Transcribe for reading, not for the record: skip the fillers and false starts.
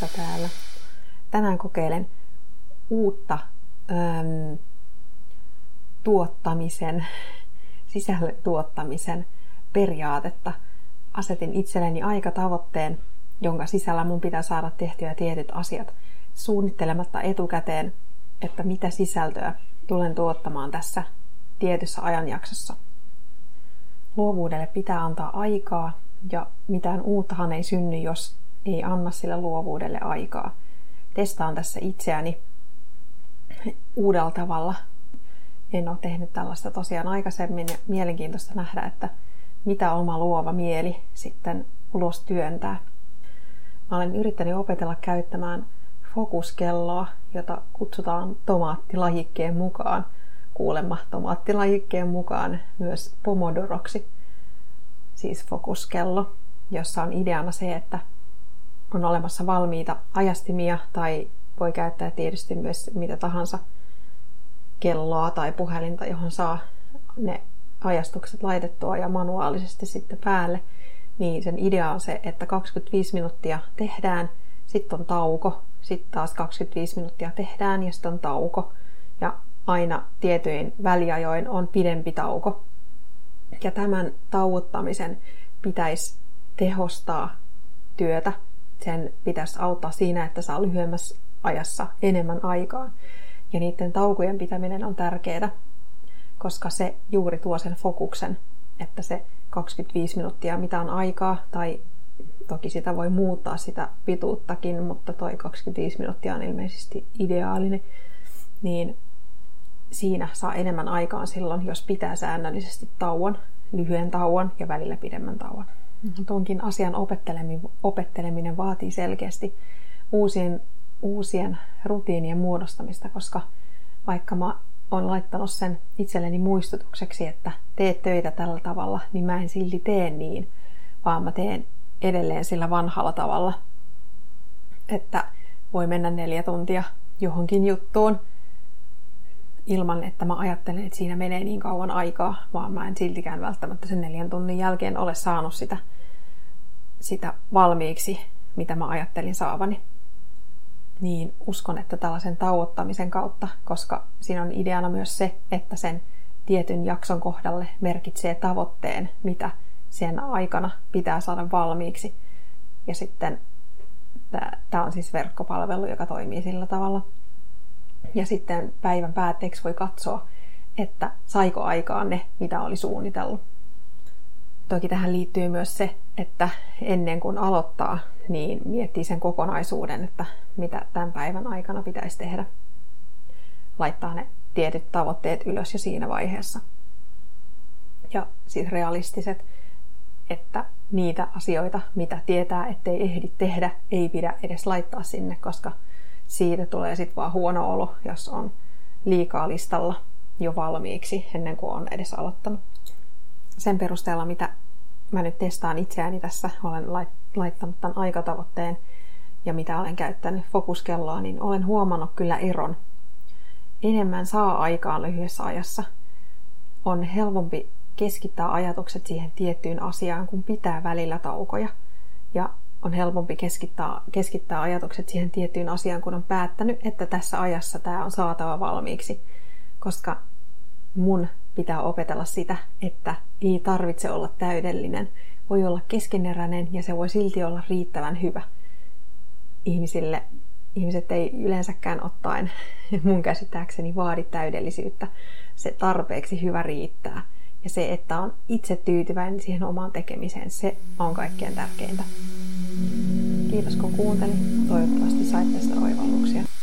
kanssa täällä. Tänään kokeilen uutta sisällön tuottamisen periaatetta. Asetin itselleni aikatavoitteen, jonka sisällä mun pitää saada tehtyä tietyt asiat suunnittelematta etukäteen, että mitä sisältöä tulen tuottamaan tässä tietyssä ajanjaksossa. Luovuudelle pitää antaa aikaa, ja mitään uuttahan ei synny, jos ei anna sille luovuudelle aikaa. Testaan tässä itseäni uudella tavalla. En ole tehnyt tällaista tosiaan aikaisemmin, ja mielenkiintoista nähdä, että mitä oma luova mieli sitten ulos työntää. Mä olen yrittänyt opetella käyttämään fokuskelloa, jota kutsutaan tomaattilajikkeen mukaan. Kuulemma tomaattilajikkeen mukaan myös pomodoroksi, siis fokuskello, jossa on ideana se, että on olemassa valmiita ajastimia tai voi käyttää tietysti myös mitä tahansa kelloa tai puhelinta, johon saa ne ajastukset laitettua ja manuaalisesti sitten päälle. Niin sen idea on se, että 25 minuuttia tehdään, sitten on tauko, sitten taas 25 minuuttia tehdään ja sitten on tauko. Ja aina tietyin väliajoin on pidempi tauko. Ja tämän tauottamisen pitäisi tehostaa työtä. Sen pitäisi auttaa siinä, että saa lyhyemmässä ajassa enemmän aikaan. Ja niiden taukojen pitäminen on tärkeää, koska se juuri tuo sen fokuksen, että se 25 minuuttia, mitä on aikaa, tai toki sitä voi muuttaa sitä pituuttakin, mutta toi 25 minuuttia on ilmeisesti ideaalinen, niin siinä saa enemmän aikaan silloin, jos pitää säännöllisesti tauon, lyhyen tauon ja välillä pidemmän tauon. Tuonkin asian opetteleminen vaatii selkeästi uusien rutiinien muodostamista, koska vaikka mä olen laittanut sen itselleni muistutukseksi, että teet töitä tällä tavalla, niin mä en silti tee niin, vaan mä teen edelleen sillä vanhalla tavalla, että voi mennä 4 tuntia johonkin juttuun ilman, että mä ajattelen, että siinä menee niin kauan aikaa, vaan mä en siltikään välttämättä sen 4 tunnin jälkeen ole saanut sitä valmiiksi, mitä mä ajattelin saavani. Niin uskon, että tällaisen tauottamisen kautta, koska siinä on ideana myös se, että sen tietyn jakson kohdalle merkitsee tavoitteen, mitä sen aikana pitää saada valmiiksi. Ja sitten tämä on siis verkkopalvelu, joka toimii sillä tavalla. Ja sitten päivän päätteeksi voi katsoa, että saiko aikaan ne, mitä oli suunnitellut. Toki tähän liittyy myös se, että ennen kuin aloittaa, niin miettii sen kokonaisuuden, että mitä tämän päivän aikana pitäisi tehdä. Laittaa ne tietyt tavoitteet ylös jo siinä vaiheessa. Ja siis realistiset, että niitä asioita, mitä tietää, ettei ehdi tehdä, ei pidä edes laittaa sinne, koska siitä tulee sitten vaan huono olo, jos on liikaa listalla jo valmiiksi ennen kuin on edes aloittanut. Sen perusteella, mitä mä nyt testaan itseäni tässä, olen laittanut tämän aikatavoitteen ja mitä olen käyttänyt fokuskelloa, niin olen huomannut kyllä eron. Enemmän saa aikaan lyhyessä ajassa. On helpompi keskittää ajatukset siihen tiettyyn asiaan, kun pitää välillä taukoja. Ja on helpompi keskittää ajatukset siihen tiettyyn asiaan, kun on päättänyt, että tässä ajassa tämä on saatava valmiiksi. Koska mun pitää opetella sitä, että ei tarvitse olla täydellinen. Voi olla keskeneräinen ja se voi silti olla riittävän hyvä. Ihmiset ei yleensäkään ottaen mun käsittääkseni vaadi täydellisyyttä. Se tarpeeksi hyvä riittää. Ja se, että on itse tyytyväinen siihen omaan tekemiseen, se on kaikkein tärkeintä. Kiitos kun kuuntelit. Toivottavasti sait tästä oivalluksia.